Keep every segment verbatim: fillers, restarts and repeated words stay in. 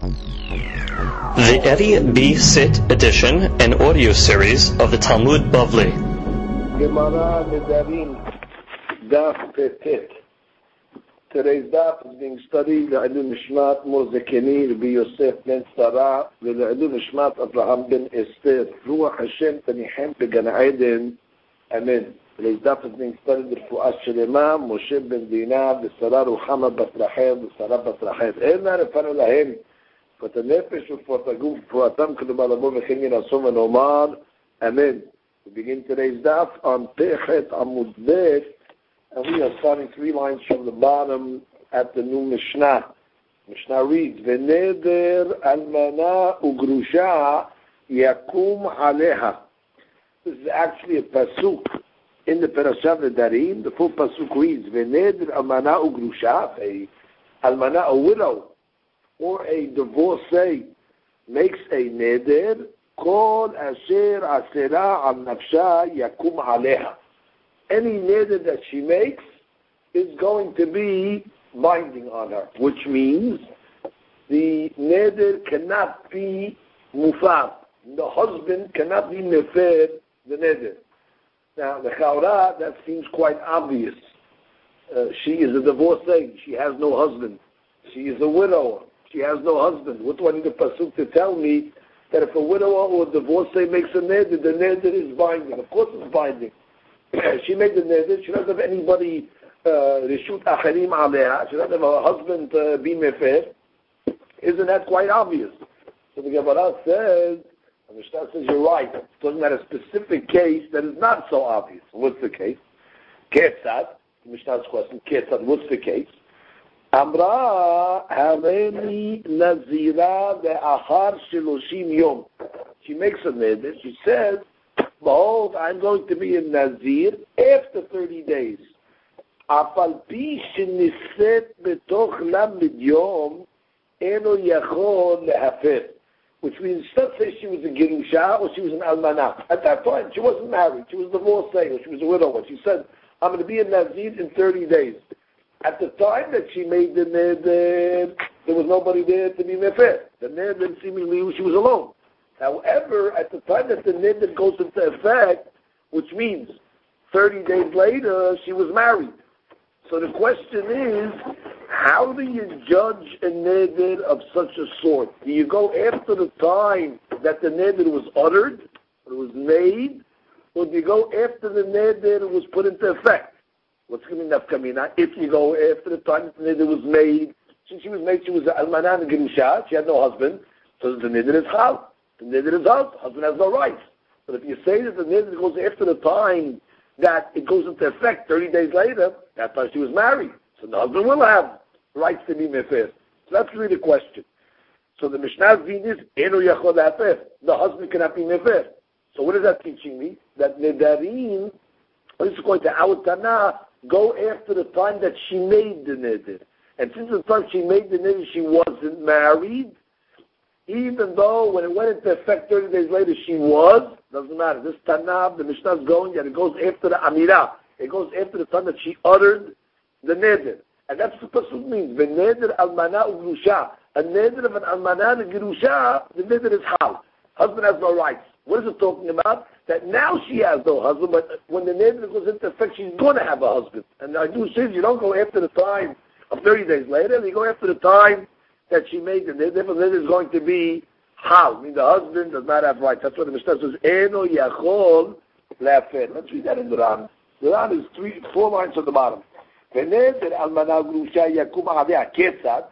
The Ari B'Sit edition and audio series of the Talmud Bavli. Gemara Nedarim Daf Petet. Today's Daf is being studied by Adu Nishmat Moszekinir by Joseph Ben Sarah and Adu Nishmat Avraham Ben Esther. Ruach Hashem Tanichem Began Eden. Amen. Today's Daf is being studied by Shlema Moshe Ben Dina by Salar Ruchama Basraher by Salar Basraher. Ein Arifanu Lahem. For the nefesh and for the goof, for atam k'dumalabo v'chenyin asom and omar. Amen. We begin today's daf on Techet Amudet, and we are starting three lines from the bottom at the new Mishnah. Mishnah reads, V'neder almana ugrusha yakum aleha. This is actually a pasuk in the Parashat Devarim. The full pasuk reads, V'neder almana ugrusha, a almana, a widow, or a divorcee makes a neder, kol asher asera al nafsha yakum aleha. Any neder that she makes is going to be binding on her, which means the neder cannot be mufar. The husband cannot be mefer the neder. Now, the chaura, that seems quite obvious. Uh, she is a divorcee. She has no husband. She is a widower. She has no husband. What do I need a pasuk to tell me that if a widower or a divorcee makes a neder, the neder is binding? Of course it's binding. She made the neder. She doesn't have anybody reshut acharim aleha. She doesn't have her husband uh, be mefer. Isn't that quite obvious? So the Gemara says, the Mishnah says, you're right. It's talking about a specific case that is not so obvious. What's the case? Ketzad. The Mishnah's question. Ketzad. What's the case? Amra hareni nazira ve'achar shiloshim yom. She makes a neder. She says, behold, I'm going to be a nazir after thirty days. Afal pi sheniset betoch lamed yom eno yachol lehafer. Which means, let's say she was a gerusha or she was an almanah. At that time, she wasn't married. She was divorced or she was a widow. She said, I'm going to be a nazir in thirty days. At the time that she made the neder, there was nobody there to be mefer. The neder seemingly she was alone. However, at the time that the neder goes into effect, which means thirty days later, she was married. So the question is, how do you judge a neder of such a sort? Do you go after the time that the neder was uttered, or was made, or do you go after the neder was put into effect? What's coming up, Kamina? If you go after the time the neder was made, since she was made, she was an almanah and gerusha. She had no husband, so the neder is hal. The neder is out. Husband has no rights. But if you say that the neder goes after the time that it goes into effect, thirty days later, that time she was married, so the husband will have rights to be mefer. So that's really the question. So the Mishnah's view is eno yachol lehafer. The husband cannot be mefer. So what is that teaching me? That nedarim, this is going to our Tanakh, go after the time that she made the neder. And since the time she made the neder, she wasn't married, even though when it went into effect thirty days later, she was, doesn't matter. This Tanab, the Mishnah is going, and it goes after the Amirah. It goes after the time that she uttered the neder. And that's what the pasuk means. The neder almana ugrusha. A neder of an almana and gerusha, the neder is hal. Husband has no rights. What is it talking about? That now she has no husband, but when the neder goes into effect, she's going to have a husband. And I do say you don't go after the time of thirty days later, you go after the time that she made the neder. The neder is going to be hal. I mean, the husband does not have rights. That's what the Mishnah says. Eno yachol lehafer. Let's read that in the Ran. The Ran is three, four lines at the bottom. V'neder almana ugrusha yakum aleha ketzad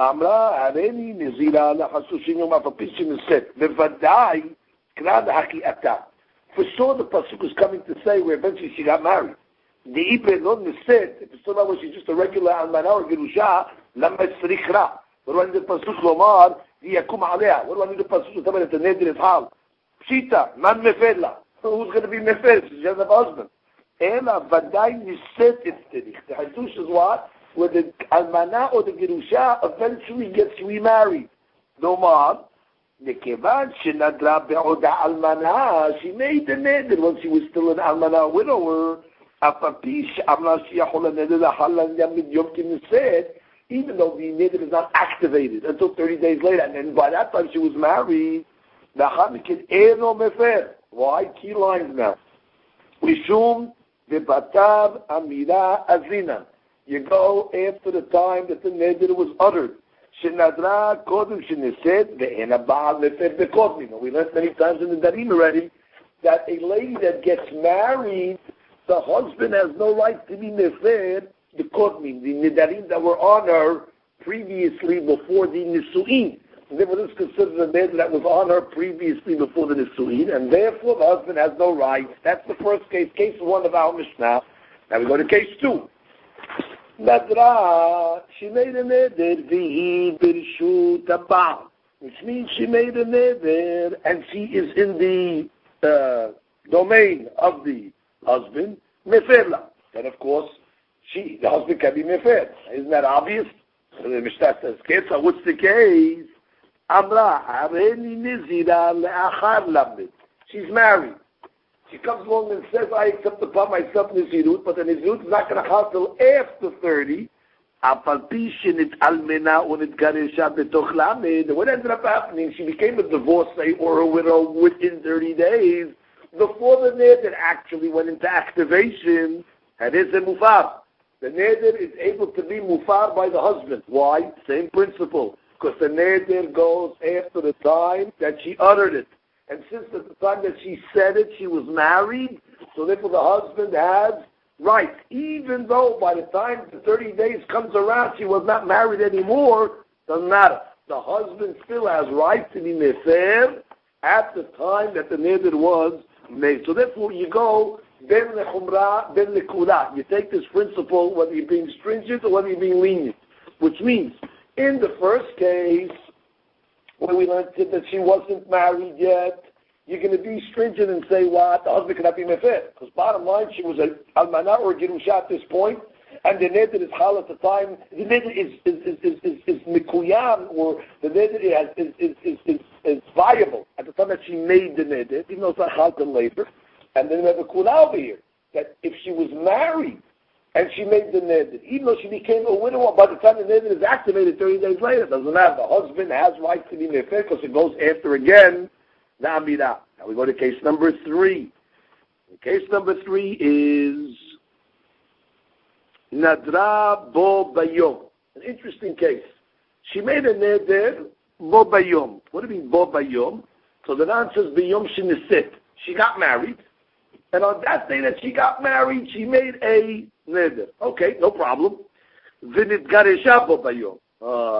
amra hareni nazira lachasushim yom afapishim eset bevadai krad haki'ata. For sure, the pasuk is coming to say where eventually she got married. The Ibre non said, if it's not when she's just a regular almana or gerusha, lam esrichra. What do I need the pasuk lomar? Yakum aleha. What do I need the pasuk to tell me that the neder is hal? Pshita man mefela. Who's going to be mefel? She doesn't have a husband. Ela vaday niset itzterich. The hadush is what? Where the almana or the gerusha eventually gets remarried. No mar. She made the neder when she was still an almana widower. Even even though the neder is not activated until thirty days later. And then by that time she was married. Why? Key lines now. You go after the time that the neder was uttered. We learned many times in the Nedarim already that a lady that gets married, the husband has no right to be nefer the kodmin, the nedarim that were on her previously before the nisuin. They were just considered a neder that was on her previously before the nisuin, and therefore the husband has no right. That's the first case, case one of our Mishnah. Now we go to case two. Nadra, she made a neder vihi birshut habal, which means she made a neder and she is in the uh, domain of the husband, meferla. Then of course, she, the husband can be mefer. Isn't that obvious? So the Mishnah says, okay, so what's the case? Amra, areni nizira le'achar lamid. She's married. She comes along and says, I accept upon myself nizirut, but the nizirut is not going to come till after thirty. Apalpishin almena unit garisha betoch lamid. What ended up happening? She became a divorcee or a widow within thirty days. Before the neder actually went into activation, and is a mufar. The neder is able to be mufar by the husband. Why? Same principle. Because the neder goes after the time that she uttered it. And since at the time that she said it, she was married, so therefore the husband has rights. Even though by the time the thirty days comes around, she was not married anymore, doesn't matter. The husband still has rights to be mefer at the time that the neder was made. So therefore you go ben lechumra, ben lekura. You take this principle, whether you're being stringent or whether you're being lenient. Which means, in the first case, when we learned that she wasn't married yet, you're going to be stringent and say, what? The husband cannot be mefer. Because bottom line, she was an almana or a girusha at this point, and the neder is hal at the time. The neder is is is is is mikuyam, or the neder is is is is, is, is viable at the time that she made the neder, even though it's not hal till later. And then we have a kula over here that if she was married and she made the neder, even though she became a widow, by the time the neder is activated thirty days later, it doesn't matter. The husband has rights to be mefer because it goes after again the amida. Now we go to case number three. And case number three is nadra bo bayom. An interesting case. She made a neder bo bayom. What do you mean bo bayom? So the Ran says bayom shinisit. She got married. And on that day that she got married, she made a neder. Okay, no problem. Uh,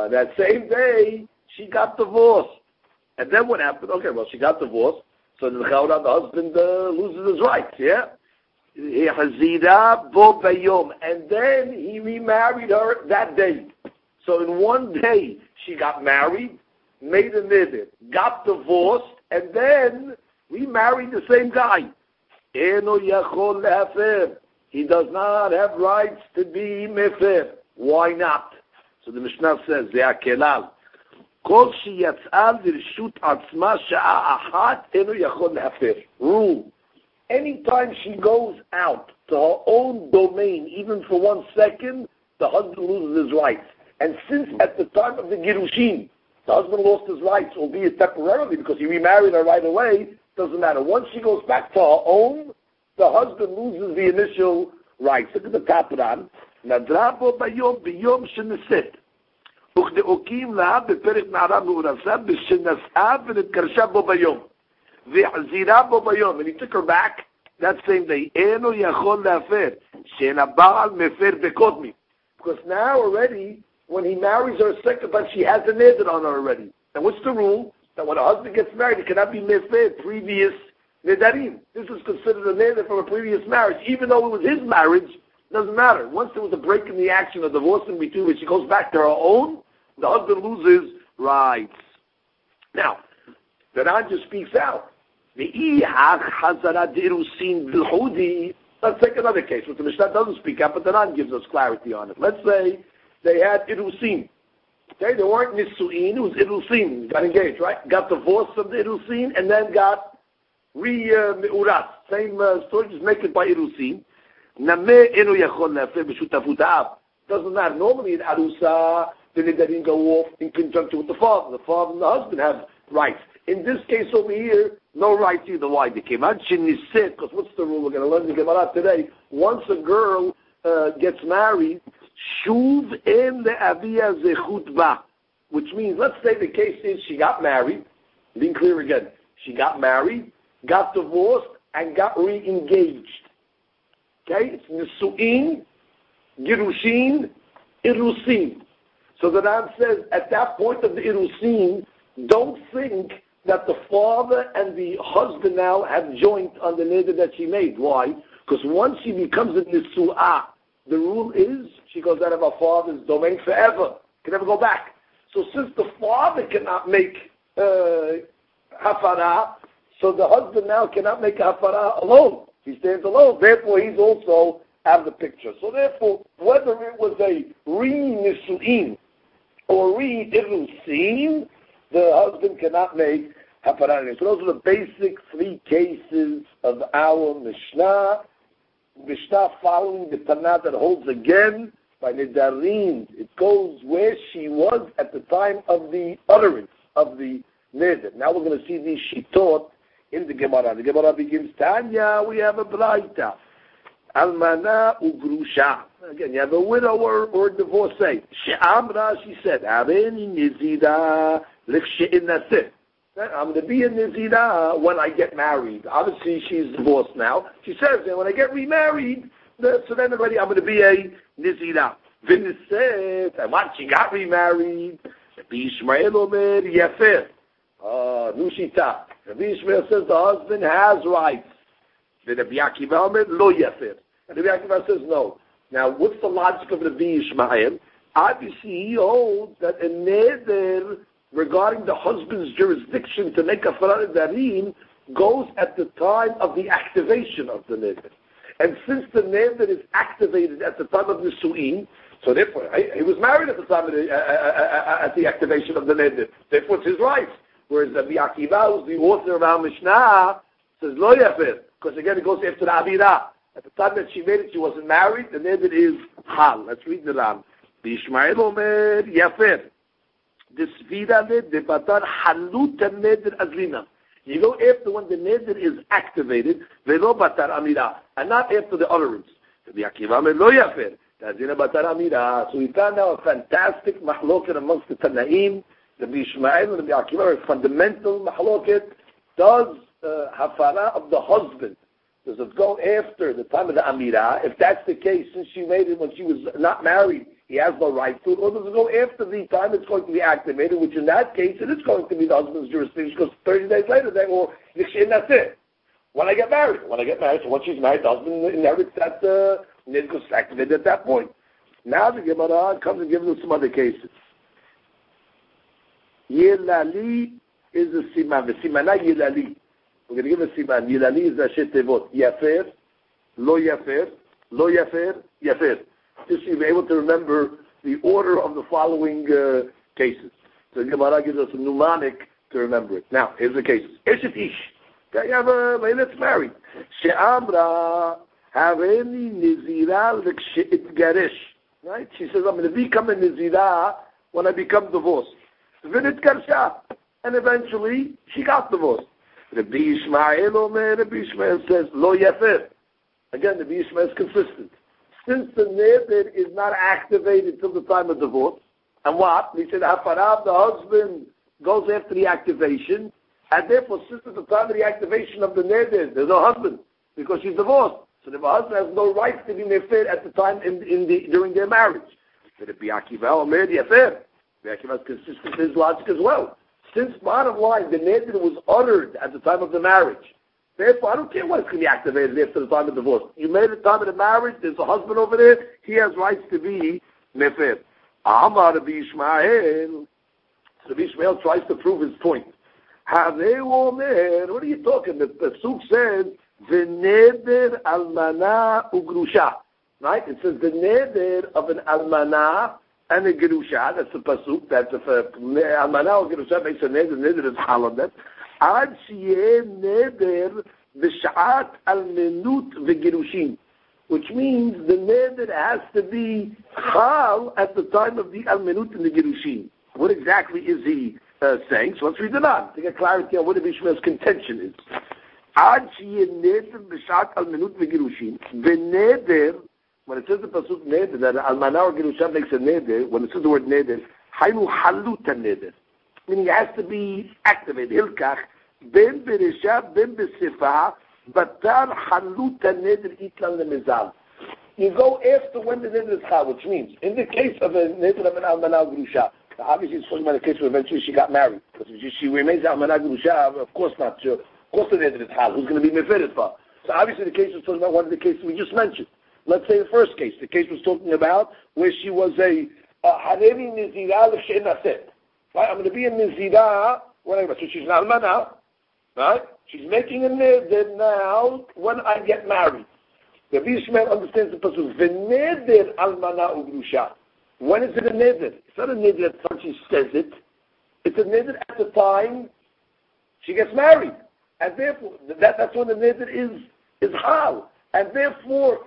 that same day, she got divorced. And then what happened? Okay, well, she got divorced. So the husband uh, loses his rights, yeah? And then he remarried her that day. So in one day, she got married, made a neder, got divorced, and then remarried the same guy. He does not have rights to be mefer. Why not? So the Mishnah says, rule. Anytime she goes out to her own domain, even for one second, the husband loses his rights. And since at the time of the Girushin, the husband lost his rights, albeit temporarily, because he remarried her right away, doesn't matter. Once she goes back to her own, the husband loses the initial rights. Look at the top Ran. And he took her back that same day. Because now already, when he marries her second time, she has a neder on her already. And what's the rule? That when a husband gets married, he cannot be mefer previous nedarim. This is considered a neder from a previous marriage. Even though it was his marriage, doesn't matter. Once there was a break in the action of divorce in between, when she goes back to her own, the husband loses rights. Now, the Ran just speaks out. Let's take another case, which the Mishnah doesn't speak out, but the Ran gives us clarity on it. Let's say they had irusin. Okay, they weren't nisuin, it was irusin, got engaged, right? Got divorced from the irusin and then got re-mi'urat. Uh, Same uh, story, just make it by irusin. Doesn't matter. Normally in Arusa, the Nedarim go off in conjunction with the father. The father and the husband have rights. In this case over here, no rights either. Why? Because what's the rule? We're going to learn the Gemara today. Once a girl uh, gets married, shuv in the avia zechut ba, which means, let's say the case is she got married, being clear again, she got married, got divorced, and got re-engaged. Okay? It's nisu'in, girushin, irusin. So the Ran says, at that point of the irusin, don't think that the father and the husband now have joined on the neder that she made. Why? Because once she becomes a nisu'ah, the rule is she goes out of her father's domain forever. Can never go back. So since the father cannot make uh, hafara, so the husband now cannot make hafara alone. He stands alone. Therefore, he's also out of the picture. So therefore, whether it was a re-nisu'in or re-irusin, the husband cannot make hafara. So those are the basic three cases of our Mishnah. Mishnah following the Tanakh that holds again by Nedarim. It goes where she was at the time of the utterance of the Neder. Now we're going to see these she taught in the Gemara. The Gemara begins, Tanya, we have a Braita. Almana ugrusha. Again, you have a widower or a divorcee. She'amra, she said, Areni nizida lifshe'in naseh. I'm going to be in Nizira when I get married. Obviously, she's divorced now. She says, when I get remarried, so then already I'm going to be a Nizira. Then says, and once she got remarried, Rabbi Ishmael omer yafir. Nushita. Rabbi Ishmael says the husband has rights. Then Rabbi Akiva omer lo yafir. And Rabbi Akiva says no. Now, what's the logic of Rabbi Ishmael? Obviously, he holds that a neder regarding the husband's jurisdiction to make a farad darim goes at the time of the activation of the neder. And since the neder is activated at the time of the nisu'in, so therefore, he was married at the time of the, uh, uh, uh, at the activation of the neder. Therefore, it's his right. Whereas Rabbi Akiva, who's the author of our Mishnah, says, lo yafir, because again it goes after the avira. At the time that she made it, she wasn't married, the neder is hal. Let's read the Ram. Bishmael omer yafir. This vida neder batar halut and neder azlina. You go after when the neder is activated, velo batar amira, and not after the utterance. Rabbi Akiva me lo yafer, azlina batar amira. So we found now a fantastic mahloket amongst the Tanaim, the Rabbi Ishmael and Rabbi Akiva, a fundamental mahloket. Does uh, hafara of the husband, does it go after the time of the amira? If that's the case, since she made it when she was not married, he has no right to it, or does it go after the time it's going to be activated, which in that case, it is going to be the husband's jurisdiction, because thirty days later, they go, and that's it. When I get married, when I get married, so once she's married, the husband inherits that, uh, and it goes activated at that point. Now the Gemara comes and gives us some other cases. Yelali is a siman, the simana yelali. We're going to give a siman. Yelali is a shetevot. Yafer, lo yafer, lo yafer, yafer. Just so you'll be able to remember the order of the following uh, cases. So Gemara gives us a mnemonic to remember it. Now, here's the cases. Eshet ish. Okay, you have a lady that's married. She'amra hareni nizira l'kshe'it garish. Right? She says, I'm going to become a nizira when I become divorced. V'nit garsha. And eventually, she got divorced. Rabbi Ishmael omer, Rabbi Ishmael says, lo yafir. Again, Rabbi Ishmael is consistent. Since the neder is not activated till the time of divorce, and what? He said, Hafarab, the husband goes after the activation, and therefore, since at the time of the activation of the neder, there's no husband, because she's divorced. So the husband has no rights to be mefer at the time in, in the during their marriage. But if Bi'akiva or Mer Yafer, Bi'akiva is consistent with his logic as well. Since, bottom line, the neder was uttered at the time of the marriage, therefore, I don't care what it's going to be activated after the time of divorce. You made the time of the marriage, there's a husband over there, he has rights to be mefer. Amar Rabbi Ishmael. Rabbi Ishmael tries to prove his point. What are you talking? The Pasuk says, V'neder almana ugrusha. Right? It says, the neder of an almana and a grusha. That's the Pasuk. That's if a almana or grusha makes a neder, the neder is hal on that. Ad sheyeh neder v'sha'at al menut v'gerushin. which means the neder has to be chal at the time of the almenut and the gerushin. What exactly is he uh, saying? So let's read it on to get clarity on what Rabbi Shmuel's contention is. Ad sheyeh neder b'shat almenut v'gerushin v'neder. When it says the pasuk neder that almanah or gerushin makes a neder, when it says the word neder, hainu haluta neder, meaning it has to be activated. Hilkach ben b'reshah ben b'sifah. But then haluta neder itlan lemizal. You go after when the neder is chal, which means in the case of a neder of an almanah grusha, obviously it's talking about the case where eventually she got married. Because if she remains almanah grusha, of course not. Sure. Of course the neder is chal. Who's going to be mefered for? So obviously the case was talking about one of the cases we just mentioned. Let's say the first case. The case was talking about where she was a harevi nizirah l'she'en aset. Right? I'm going to be a nizirah. Whatever. So she's an almanah. Right? She's making a neder now when I get married. The Bishman understands the pasuk. V'neder almana ugrusha. When is it a neder? It's not a neder at the time she says it. It's a neder at the time she gets married. And therefore, that, that's when the neder is is hal. And therefore,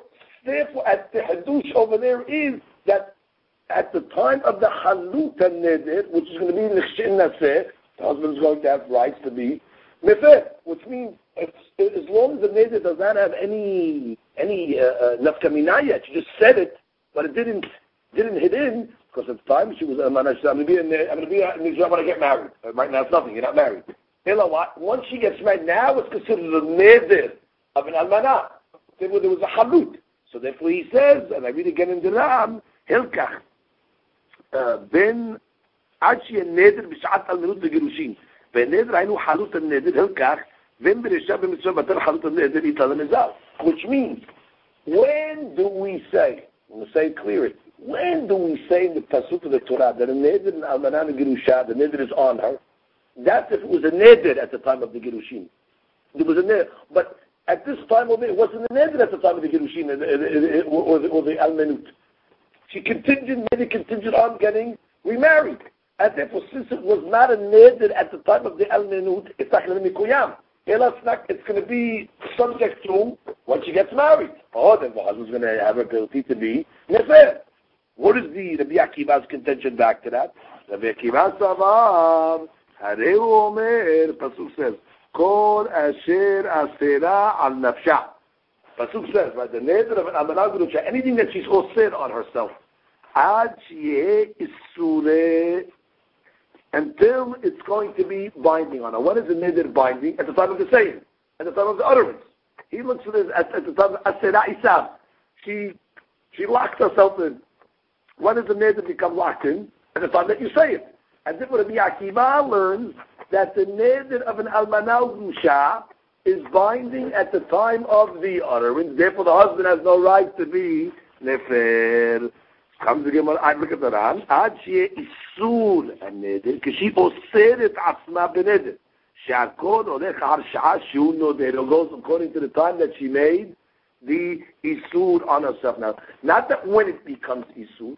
therefore, at the hadush over there is that at the time of the haluta neder, which is going to be l'chshin naseh, the husband is going to have rights to be mefer, which means as long as the neder does not have any any nafkamina uh, yet, she just said it, but it didn't didn't hit in because at the time she was almana. She said, "I'm going to be in I'm going to be in Israel when I get married. Right now it's nothing. You're not married. Once she gets married, now it's considered the neder of an almana. Therefore, there was a halut. So therefore, he says, and I read again in the Ram, hilkach ben achi and neder b'shat almenut v'gerushin. Which means, when do we say, I'm going to say it clearly, when do we say in the Pasuk of the Torah that a neder in Almanah and Gerusha, the neder is on her? That's if it was a neder at the time of the Gerushin. There was a neder. But at this time, it wasn't a neder at the time of the Gerushin or the, the Almenut. She contingent, made a contingent on getting remarried. And therefore, since it was not a neder at the time of the almenut, it's not going to be mikuyam. It's going to be subject to when she gets married. Oh, then the husband's going to have the ability to be nefer. What is the Rabbi Akiva's contention back to that? Rabbi Akiva savam harei omer. Pasuk says, "Kol asher asera al nafsha." Pasuk says, "By the neder of an almanah grusha, anything that she's osir on herself, ad sheyeh isureh." Until it's going to be binding on her. When is the neder binding? At the time of the saying, at the time of the utterance. He looks at this at, at the time of Asera Isam. She she locks herself in. When does the neder become locked in? At the time that you say it. And then Rabbi Akiva learns that the neder of an almanah grusha is binding at the time of the utterance. Therefore, the husband has no right to be nefer. Comes again, I look at the Ran. Ad she isur neder, because she oseret asma beneder. She'akod olech har shah shu neder. It goes according to the time that she made the isur on herself. Now, not that when it becomes isur,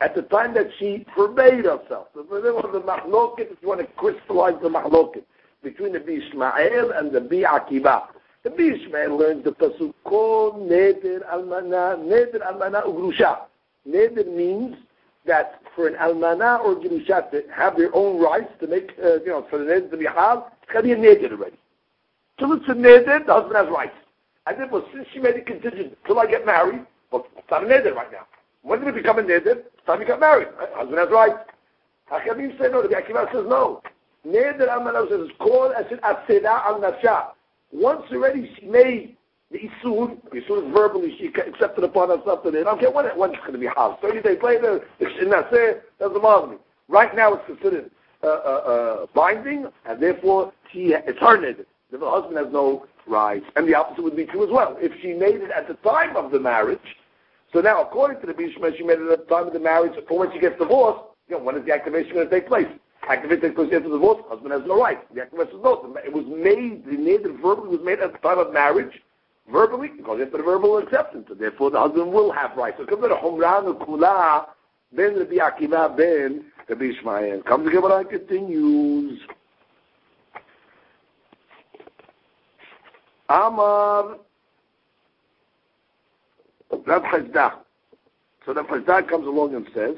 at the time that she forbade herself. So there was the machloket. If you want to crystallize the machloket between the Bishmael and the Bi'akiba. The Bishmael learns the pasuk kol neder almana neder almana ugrusha. Neder means that for an almana or gerusha to have their own rights to make, uh, you know, for the neder to be hal, it's got to be a neder already. So it's a neder, the husband has rights. And then, well, since she made it contingent, till I get married, well, it's not a neder right now. When did it become a neder? It's time you got married. Right? Husband has rights. Hachamim said no, the Akiva says no. Neder almana says, kol asher asera al nafsha. Once already she made the Isur, Isur is verbally, she accepted upon herself that I don't care when, when it's going to be housed. thirty days later, it doesn't bother me. Right now it's considered uh, uh, uh, binding, and therefore she, it's her neder. The husband has no rights. And the opposite would be true as well. If she made it at the time of the marriage, so now according to the Bishma, she made it at the time of the marriage, for when she gets divorced, you know, when is the activation going to take place? Activate takes place after the divorce, husband has no right. The activation is not. It was made, the neder verbally was made at the time of marriage, verbally, because after the verbal acceptance. So therefore, the husband will have rights. So it comes to the Humran Kula, Ben Rabbi Akiva, Ben Rabbi Ishmael. Comes again, Gemara continues. Amar Rav Chesda. So Rav Chesda comes along and says,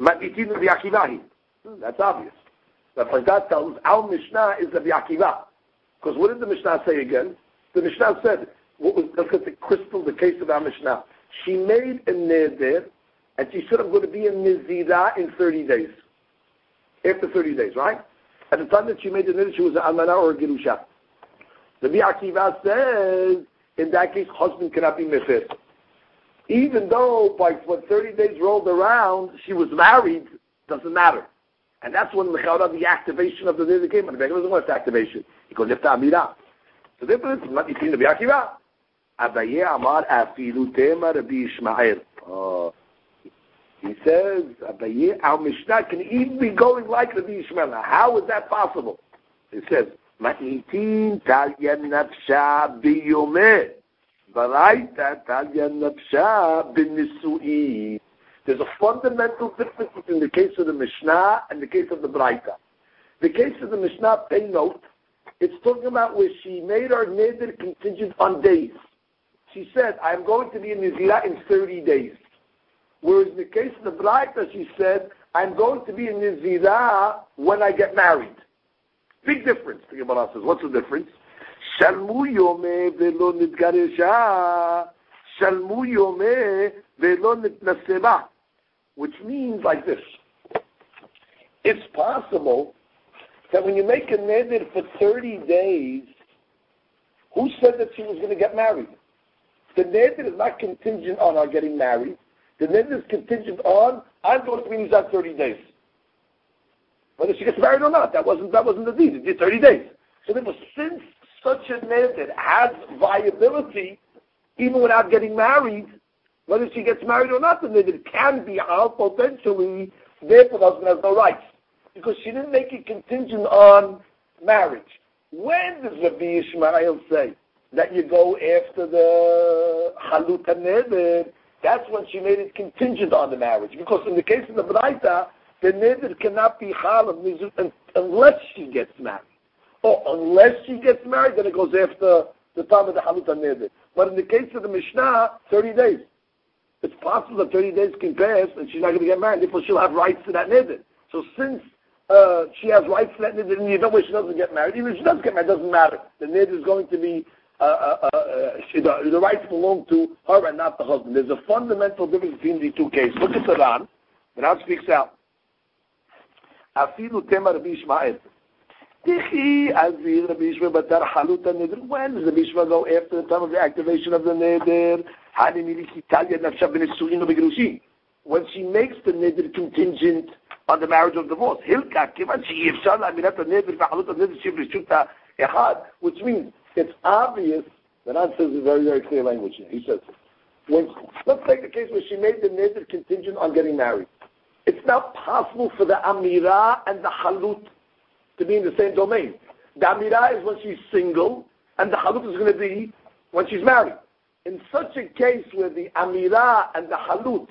Matitinu B'Yakivahi. That's obvious. Rav Chesda tells us, our Mishnah is the B'Yakiva. Because what did the Mishnah say again? The Mishnah said, what was, let's get the crystal, the case of our Mishnah. She made a neder, and she said, I'm going to be in Nizira in thirty days. After thirty days, right? At the time that she made the neder, she was an Almanah or a Gerusha. The Rabbi Akiva says, in that case, husband cannot be mefer. Even though, by when thirty days rolled around, she was married, doesn't matter. And that's when the activation of the neder came. And the Rebbe doesn't want the activation. He goes, Lefta Amira. So therefore, it's not Yisrael Rabbi Akiva. Abaye Amar Afilu Tema Rabbi Ishmael. Uh, he says, Abaye, our Mishnah can even be going like Rabbi Ishmael. Now, how is that possible? He says, Ma'itin Talya Nafsha Biyomeh. Varaita Talya Nafsha B'Nisui. There's a fundamental difference between the case of the Mishnah and the case of the Braita. The case of the Mishnah, pay note, it's talking about where she made our neder contingent on days. She said, I'm going to be in Nizira in thirty days. Whereas in the case of the Braita, she said, I'm going to be in Nizira when I get married. Big difference. The Gemara says, what's the difference? Shalmu yomeh velo nitgaresha. Shalmu yomeh velo nitnaseba. Which means like this. It's possible that when you make a neder for thirty days, who said that she was going to get married? The neder is not contingent on her getting married. The neder is contingent on, I'm going to be in Nizar thirty days. Whether she gets married or not, that wasn't that wasn't the deed. It did thirty days. So therefore, since such a neder has viability, even without getting married, whether she gets married or not, the neder can be out potentially, therefore the husband has no rights. Because she didn't make it contingent on marriage. When does Rabbi Ishmael say that you go after the Halut HaNeder? That's when she made it contingent on the marriage. Because in the case of the Braita, the Neder cannot be Hal of Nizut unless she gets married. Or unless she gets married, then it goes after the time of the Halut HaNeder. But in the case of the Mishnah, thirty days. It's possible that thirty days can pass and she's not going to get married. Therefore, she'll have rights to that Neder. So since Uh, she has rights to that neder, and you know where she doesn't get married. Even if she does get married, it doesn't matter. The neder is going to be, uh, uh, uh, she, the, the rights belong to her and not the husband. There's a fundamental difference between the two cases. Look at the Ran. The Ran speaks out. Afilu tema Rabbi Ishmael. Tichi azir Rabbi Ishmael batar haluta neder. When does Rabbi Ishmael go after the time of the activation of the neder? Hani miliki talya nafsha b'nesu'in u'b'gerushin. When she makes the neder contingent on the marriage of divorce, which means it's obvious. The Ran says in very, very clear language. He says, when, let's take the case where she made the neder contingent on getting married. It's not possible for the amira and the halut to be in the same domain. The amira is when she's single, and the halut is going to be when she's married. In such a case where the amira and the halut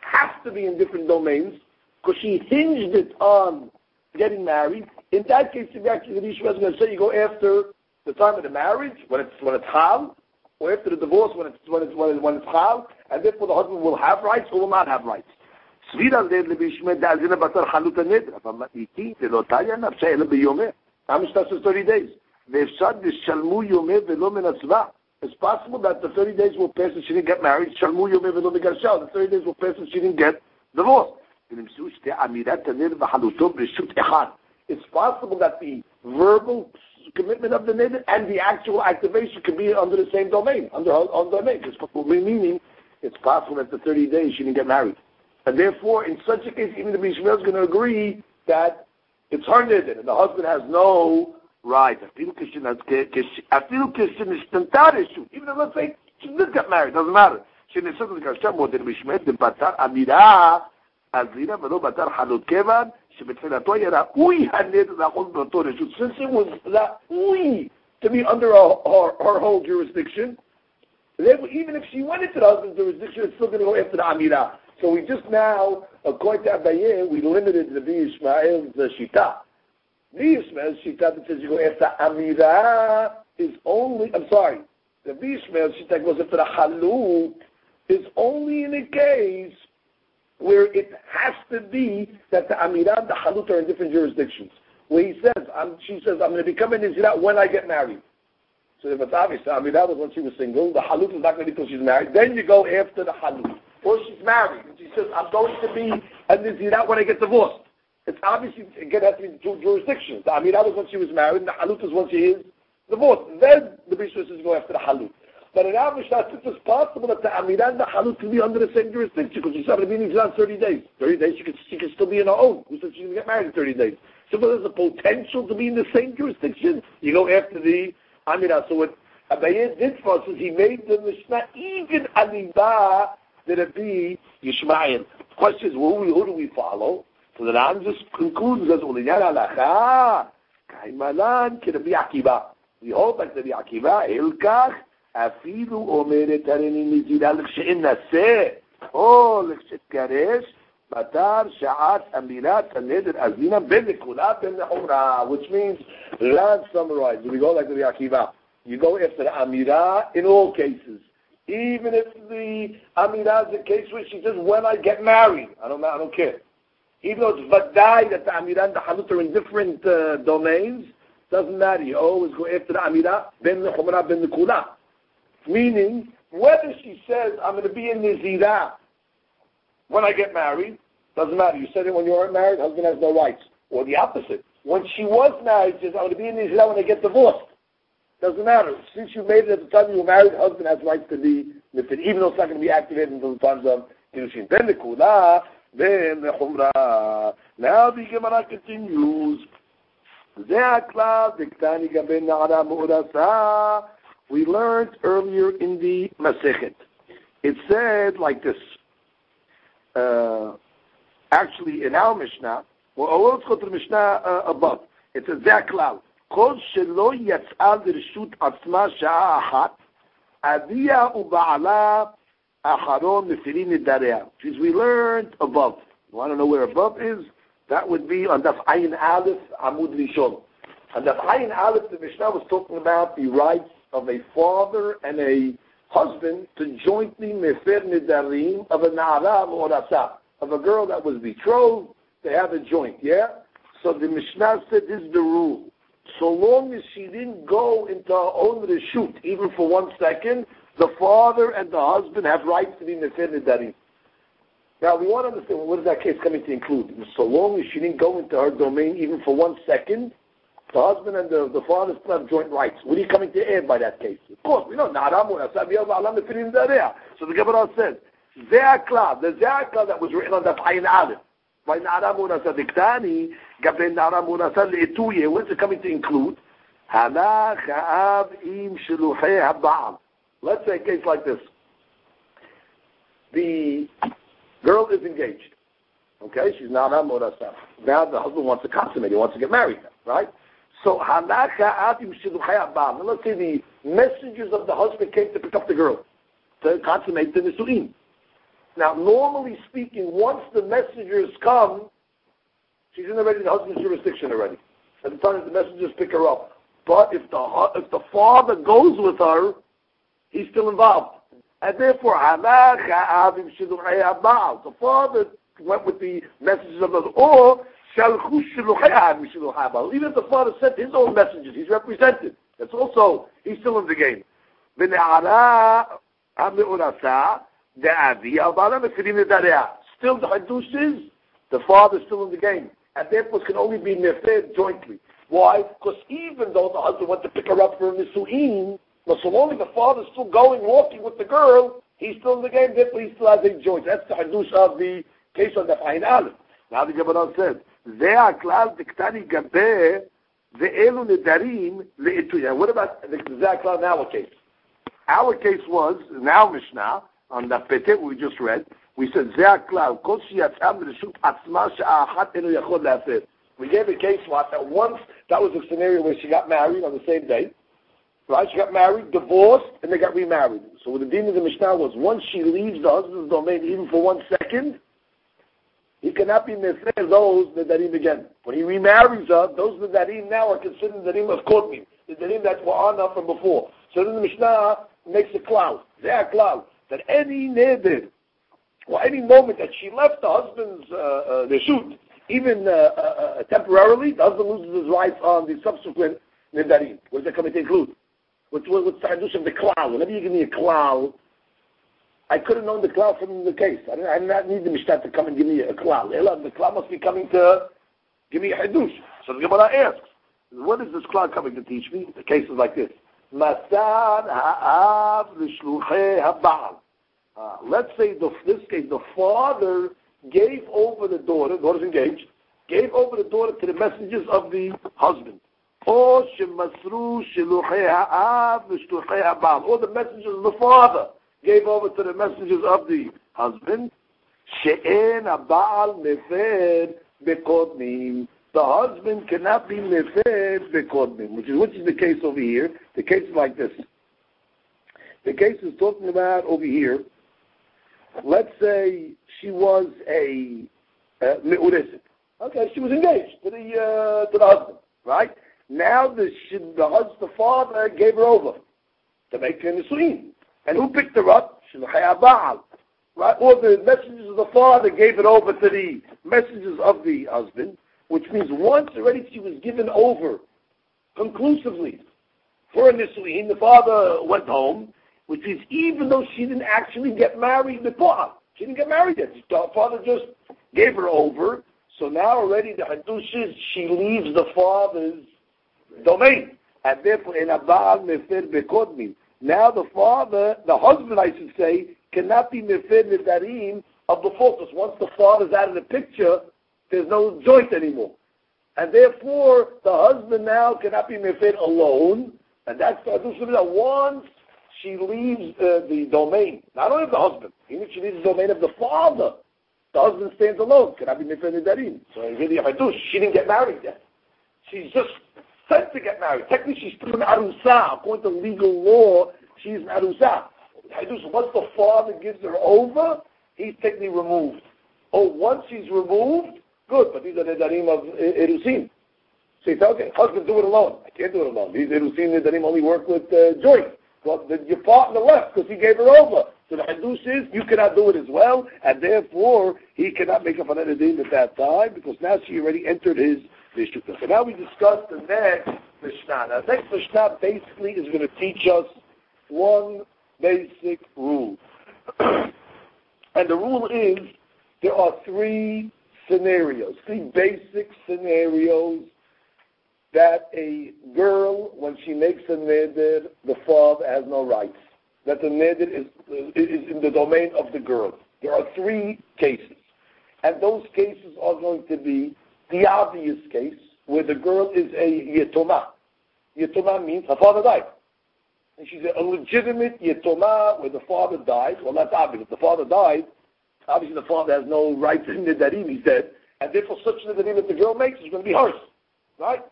have to be in different domains, because she hinged it on getting married. In that case, the Rishon was going to say you go after the time of the marriage when it's when it's hal, or after the divorce when it's when it's when it's, when it's hal, and therefore the husband will have rights or will not have rights. thirty days. It's possible that the thirty days will pass and she didn't get married. The thirty days will pass and she didn't get divorced. It's possible that the verbal commitment of the neder and the actual activation can be under the same domain, under under domain. Meaning, it's possible that the thirty days she didn't get married, and therefore, in such a case, even the Bishmil is going to agree that it's her neder and the husband has no right. Even if let's say she did get married, doesn't matter. She didn't the Since it was ra'ui to be under her whole jurisdiction, even if she went into the husband's jurisdiction, it's still going to go after the Amira. So we just now, according to Abaye, we limited the Rabbi Ishmael's shita. Rabbi Ishmael's shita that says you go after Amira is only, I'm sorry, the Bishmel Shitak was if the haluk is only in a case where it has to be that the Amirah and the halut are in different jurisdictions. Where he says, I'm, she says, I'm going to become an Nizirah when I get married. So if it's obvious, the Amirah was when she was single, the halut is not going to be until she's married. Then you go after the halut. Or she's married, and she says, I'm going to be a Nizirah when I get divorced. It's obviously, again, it has to be two jurisdictions. The Amirah was when she was married, and the halut is when she is divorced. Then the Bishop says, go after the halut. But in our Mishnah, it is possible that the Amirah and the Halut can be under the same jurisdiction because she's having a meeting in thirty days. thirty days, she can, she can still be in her own. Who said she can get married in thirty days? So if there's a potential to be in the same jurisdiction, you go after the Amirah. So what Abaye did for us is he made the Mishnah even Alibah that it be Yishmael. The question is, who, who do we follow? So the Ram just concludes and says, Uliyan alacha, kaimalan, kirabi akiba. We hold back to the akiba, ilkach, אפילו אומרת הריני מזירה לכשאנסה או לכשתגרש בתר שעת אמירת הנדר הזינה בין לכולה בין לחומרה, which means Ran summarized. We go like the Akiva. You go after the Amira in all cases. Even if the Amira is a case where she says, when I get married, I don't, I don't care. Even though it's Vadai that the Amira and the Halut are in different uh, domains, doesn't matter. You always go after the Amira בין לחומרה בין לכולה. Meaning, whether she says, I'm going to be in Nizirah when I get married, doesn't matter. You said it when you weren't married, husband has no rights. Or the opposite. When she was married, she says, I'm going to be in Nizirah when I get divorced. Doesn't matter. Since you made it at the time you were married, husband has rights to be lifted, even though it's not going to be activated until the times of Kiddushin. Then the Kula, then the Chumrah. Now the Gemara continues. We learned earlier in the Masechet. It said like this. Uh, actually, in our Mishnah, well, let's go to the Mishnah uh, above. It says, Zaklau, Kol shelo yatzal d'reshut atzma sha'a achat, avia uba'ala acharon mefirin nedareha. Because we learned above. You want to know where above is? That would be on Daf Ayin Aleph, Amud Rishon. On Daf Ayin Aleph, the Mishnah was talking about the rights of a father and a husband to jointly mefer nedarim of a na'ara morasa, of a girl that was betrothed, they have a joint, yeah? So the Mishnah said this is the rule. So long as she didn't go into her own reshut, even for one second, the father and the husband have rights to be mefer nedarim. Now we want to understand, well, what is that case coming to include? So long as she didn't go into her domain even for one second, the husband and the, the father still have joint rights. What are you coming to add by that case? Of course, we know. So the Gemara says, Ze'akla, the Ze'akla that was written on that Ayin Aleph, by Na'ara Munasa Diktani, Gaben Na'ara Munasa Le'etuye, what's it coming to include? Halach ha'av im sheluchei haba'al. Let's say a case like this. The girl is engaged. Okay, she's Na'ara Munasa. Now the husband wants to consummate. He wants to get married, right? So, now let's say the messengers of the husband came to pick up the girl, to consummate the Nisu'in. Now, normally speaking, once the messengers come, she's in already the husband's jurisdiction already. At the time that the messengers pick her up. But if the if the father goes with her, he's still involved. And therefore, the father went with the messengers of the or even if the father sent his own messengers, he's represented. That's also, he's still in the game. Still the Hadush is, the father's still in the game. And therefore it can only be mefer jointly. Why? Because even though the husband went to pick her up for Nisu'in, but so long as the father's still going, walking with the girl, he's still in the game, therefore he still has a joint. That's the Hadush of the case of the Ayin Aleph. Now the Gemara says, what about the Zakla in our case? Our case was, in our Mishnah, on the Peteh we just read, we said, we gave a case what, that once, that was a scenario where she got married on the same day, right? She got married, divorced, and they got remarried. So what the din of the Mishnah was, once she leaves the husband's domain, even for one second, he cannot be mefer those nedarim again. When he remarries her, those nedarim now are considered nedarim of korban, nedarim that were on her from before. So in the Mishnah, makes a cloud. They are cloud. That any neder, or any moment that she left the husband's uh, uh, reshut, even uh, uh, temporarily, the husband loses his rights on the subsequent nedarim. What does that come to include? What's, what's the hadush of the klal? Whenever you give me a klal, I could have known the klal from the case. I did, I did not need the mishtat to come and give me a klal. The klal must be coming to give me a hadush. So the Gemara asks, what is this klal coming to teach me? The case is like this. Matan ha'av l'shluchei ha'ba'al. Uh, let's say, the, this case, the father gave over the daughter, daughter's engaged, gave over the daughter to the messengers of the husband. Or shemasru shiluchei ha'av l'shluchei ha'ba'al. Or the messengers of the father gave over to the messengers of the husband. She'en ha'ba'al mefer bekodnim. The husband cannot be mefer bekodnim, which is which is the case over here. The case is like this. The case is talking about over here. Let's say she was a meureset. Uh, okay, she was engaged to the uh, to the husband, right? Now the she, the husband, the father gave her over to make her nisuin, and who picked her up? Shilchei Baal, right? Or the messengers of the father gave it over to the messengers of the husband, which means once already she was given over conclusively for a nisuin. The father went home, which means even though she didn't actually get married before, she didn't get married yet. The father just gave her over. So now already the hadush is she leaves the father's domain, and therefore in abal mefer bekodnim. Now the father, the husband, I should say, cannot be mefer nedarim of the focus. Once the father's out of the picture, there's no joint anymore, and therefore the husband now cannot be mefer alone. And that's the hadush that once she leaves uh, the domain, not only of the husband, even if she leaves the domain of the father, the husband stands alone. Can I be mefer nedarim? So really, if I do, she didn't get married yet. She's just sent to get married. Technically, she's still an arusa. According to legal law, she's an arusa. Once the father gives her over, he's technically removed. Oh, once she's removed, good, but these are nedarim of erusin. So you say, okay, husband, do it alone. I can't do it alone. These erusin nedarim only work with uh, joint. Well, the, your partner left because he gave her over. So the hadush is, you cannot do it as well, and therefore, he cannot make up another deen at that time, because now she already entered his neshutah. So now we discuss the next Mishnah. Now, the next Mishnah basically is going to teach us one basic rule. And the rule is, there are three scenarios, three basic scenarios that a girl, when she makes a neder, the father has no rights. That the neder is, is in the domain of the girl. There are three cases. And those cases are going to be the obvious case, where the girl is a yetomah. Yetomah means her father died. And she's a legitimate yetomah where the father died. Well, that's obvious. If the father died, obviously the father has no rights in the nedarim, he said. And therefore, such a nedarim that the girl makes is going to be hers. Right?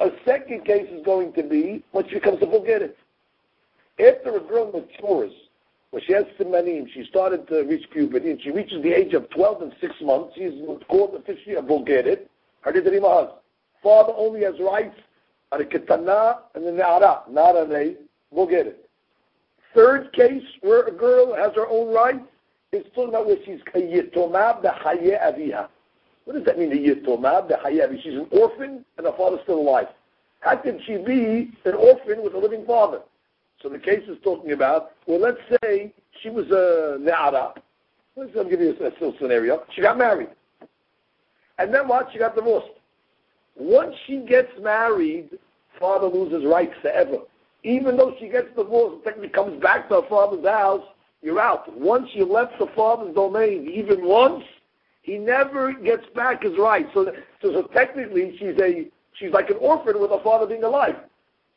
A second case is going to be when she becomes a vulgarist. After a girl matures, when she has simanim, she started to reach puberty, and she reaches the age of twelve and six months, she's called officially a vulgarist. Her nedarim are hers. Father only has rights on a ketana and a ne'ara, not on a vulgarist. Third case where a girl has her own rights is talking about where she's a yetomah b'chayei aviha. What does that mean, a yetomah b'chayei aviha? She's an orphan and her father's still alive. How can she be an orphan with a living father? So the case is talking about, well, let's say she was a ne'ara. Let's give you a, a still scenario. She got married. And then what? She got divorced. Once she gets married, father loses rights forever. Even though she gets divorced and technically comes back to her father's house, you're out. Once you left the father's domain, even once, he never gets back his rights. So, so, so technically, she's a she's like an orphan with her father being alive,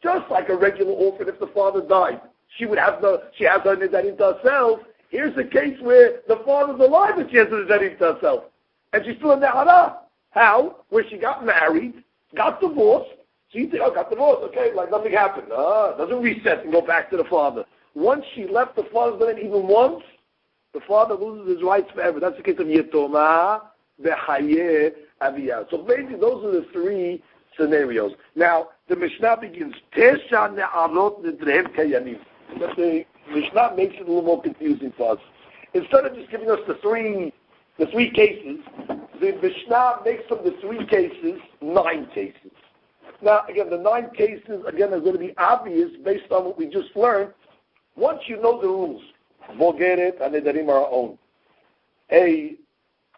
just like a regular orphan. If the father died, she would have the she has her nedarim to herself. Here's a case where the father's alive and she has her nedarim to herself, and she's still in nehara. How? Where she got married, got divorced. So you think, oh, got divorced, okay, like nothing happened. Ah, doesn't reset and go back to the father. Once she left the father's domain, even once, the father loses his rights forever. That's the case of Yetomah B'chayei Aviyah. So basically, those are the three scenarios. Now, the Mishnah begins, Tesha ne'arot nidrehem kayanim. And that the Mishnah makes it a little more confusing for us. Instead of just giving us the three the three cases, the Mishnah makes from the three cases nine cases. Now, again, the nine cases, again, are going to be obvious based on what we just learned. Once you know the rules, Bogeret and Nedarim are our own. A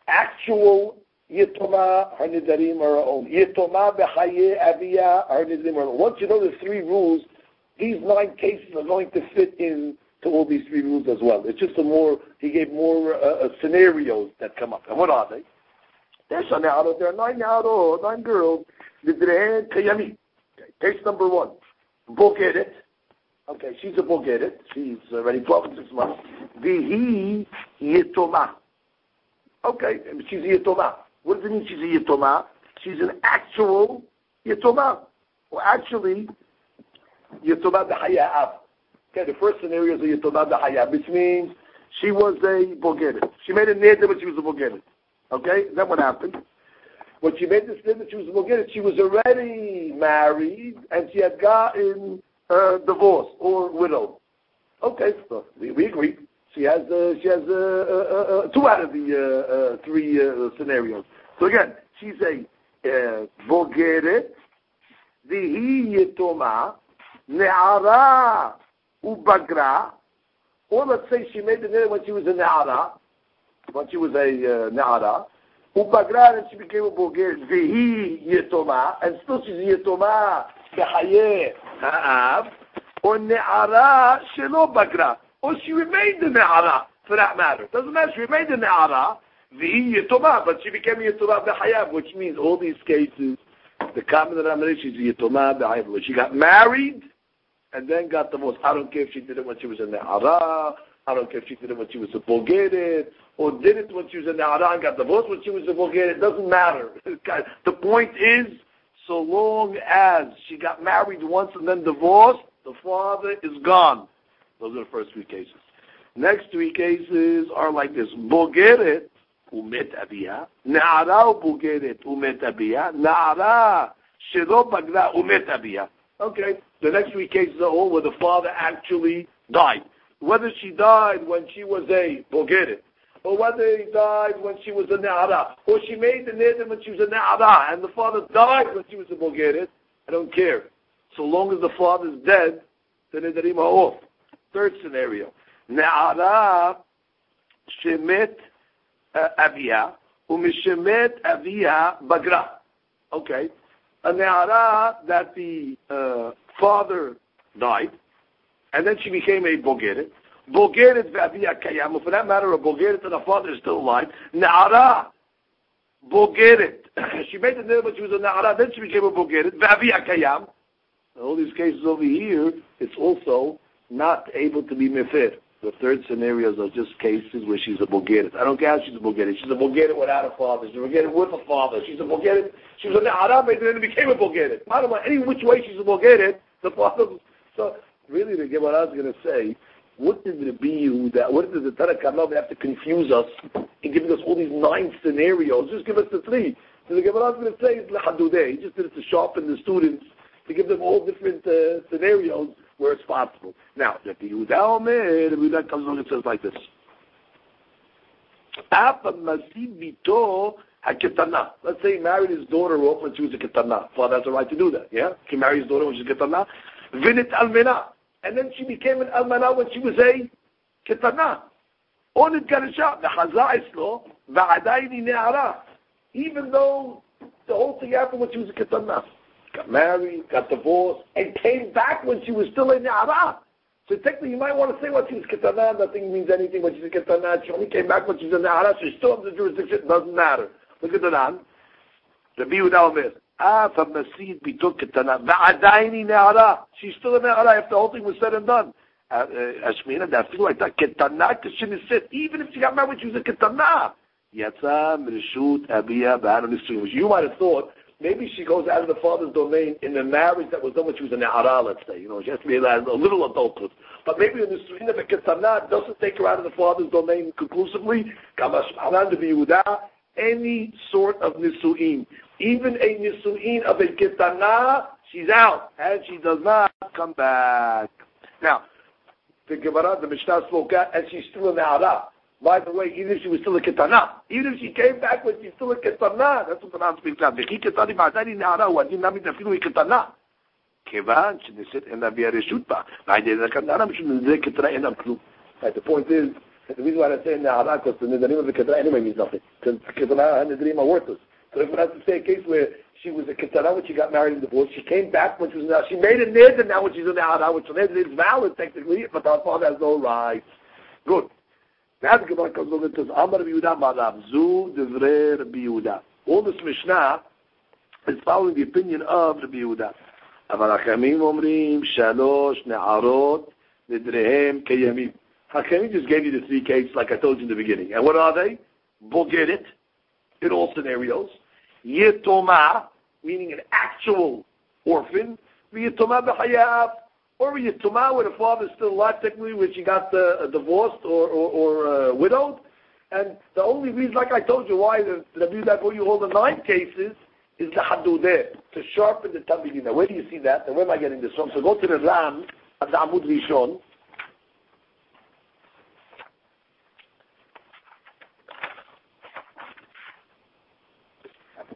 actual Yetomah, her Nedarim are our own. Yetomah behaye aviyah, her Nedarim are our own. Once you know the three rules, these nine cases are going to fit in to all these three rules as well. It's just a more, he gave more uh, scenarios that come up. And what are they? There's an out, there are nine out, nine girls. Okay, case number one, Bogeret. Okay, she's a Bogeret. She's already twelve and six months. Vihi Yetomah. Okay, she's a Yetomah. What does it mean she's a Yetomah? She's an actual Yetomah. Well, actually, Yetomah B'Hayab. Okay, the first scenario is a Yetomah B'Hayab, which means she was a Bogeret. She made a neder, but she was a Bogeret. Okay, is that what happened? When she made this neder, she was a Bogeret. She was already married, and she had gotten uh, divorced or widowed. Okay, so we, we agree. She has uh, she has uh, uh, uh, two out of the uh, uh, three uh, scenarios. So again, she's a uh, Bogeret. Vihi Yetomah. Ne'ara ubagra, or let's say she made the neder when she was a ne'ara, when she was a uh, ne'ara, ubagra, and she became a Bogeret, vihi yetomah, and still she's a yetomah b'chayei ha'av, or ne'ara shelo bagra, or she remained a ne'ara for that matter. Doesn't matter, she remained a ne'ara, vihi yetomah, but she became a yetomah b'chayav, which means all these cases, the common denominator, she's a yetomah b'chayav. She got married and then got divorced. I don't care if she did it when she was in the Ne'ara. I don't care if she did it when she was a Bogeret, or did it when she was in the Ne'ara and got divorced when she was a Bogeret. It doesn't matter. The point is, so long as she got married once and then divorced, the father is gone. Those are the first three cases. Next three cases are like this. Bogeret, umet abiyah. Ne'ara Bogeret, umet abiyah. Ne'ara shelo bagra, umet abiyah. Okay, the next three cases are all where the father actually died. Whether she died when she was a Bogeret, or whether he died when she was a Ne'ara, or she made the neder when she was a Ne'ara, and the father died when she was a Bogeret, I don't care. So long as the father's dead, the nedarim are off. Third scenario. Ne'ara shemet aviyah, umishemet aviyah bagra. Okay. A ne'ara that the uh, father died, and then she became a Bogeret. Bogeret ve'aviyah kayam, for that matter, a Bogeret and a father is still alive. Ne'ara, Bogeret. She made the neder, but she was a ne'ara, then she became a Bogeret. Ve'aviyah kayam. All these cases over here, it's also not able to be mefer. The third scenarios are just cases where she's a Bogeret. I don't care how she's a Bogeret. She's a Bogeret without a father. She's a Bogeret with a father. She's a Bogeret. She was a Ne'ara, and then became a Bogeret. I don't know any which way she's a Bogeret. The father. So really, to get what I was going to say, what did it be that? What did the Tanakh Kamal have to confuse us in giving us all these nine scenarios? Just give us the three. So the Gemara was going to say is lehadudei. He just did it to sharpen the students to give them all different uh, scenarios where it's possible. Now, Rabbi Yehuda comes along and says like this. Let's say he married his daughter off when she was a Ketana. Father has a right to do that, yeah? He married his daughter when she was a Ketana. Vinit Almena. And then she became an Almena when she was a Ketana. Onit Garisha, V'chaza Islo, V'adayni Ne'ara. Even though the whole thing happened when she was a Ketana. Got married, got divorced, and came back when she was still in Ne'ara. So technically, you might want to say when she was Ketana, nothing means anything when she's a Ketana. She only came back when she was in Ne'ara. She's still under jurisdiction. It doesn't matter. Look at the Ran. Rabbi Yehuda Omer. She's still in Ne'ara after the whole thing was said and done. Ashmina, that feel like that. Ketana, Keshinisset. Even if she got married when she was a Ketana. Yatsa, Mereshut, Abiyah, Ba'anu Nisrin. Which you might have thought, maybe she goes out of the father's domain in the marriage that was done when she was in Ne'ara, let's say. You know, she has to be allowed a little adulthood. But maybe in the Surina B'Ketanah doesn't take her out of the father's domain conclusively. Any sort of Nisu'in. Even a Nisu'in of a Ketanah, she's out. And she does not come back. Now, the Gemara, the Mishnah Sloka, and she's still a Ne'ara. By the way, even if she was still a Ketana, even if she came back when she's still a Ketana, that's what the Ran speaks about. V'chi Ketani ba'adani Ne'ara, wa'adin nami tafilu Ketana. Kevan, she nesit en abiyah reshut ba. Na'ideh zakam Ne'ara, mishu nezeh Ketana enam klub. The point is, the reason why I say Ne'ara, because the Nedarim of the Ketana anyway means nothing. Because Ketana and Nedarim are worthless. So if we have to say a case where she was a Ketana when she got married and divorced, she came back when she was now, she made a neder, and now when she's in the Ne'ara, which is valid technically, but our father has no right. Good. Now the Gemara comes over and says, Amar B'Yehuda Ma'alav, Zu Divrei Rabbi Yehuda. All this Mishnah is following the opinion of Rabbi Yehuda. Aval Hachamim Omrim, Shalosh Ne'arot, Nidrehem Keyamim. Hachamim just gave you the three cases like I told you in the beginning. And what are they? Bogerit, in all scenarios. Yetomah, meaning an actual orphan. Yetomah b'chayav, or yetomah where the father is still alive technically, when she got uh, divorced or, or, or uh, widowed. And the only reason, like I told you, why the Rabbi for you hold the nine cases is the hadudeh, to sharpen the tabigin. Now, where do you see that? And where am I getting this from? So go to the Ran of the Amud Rishon.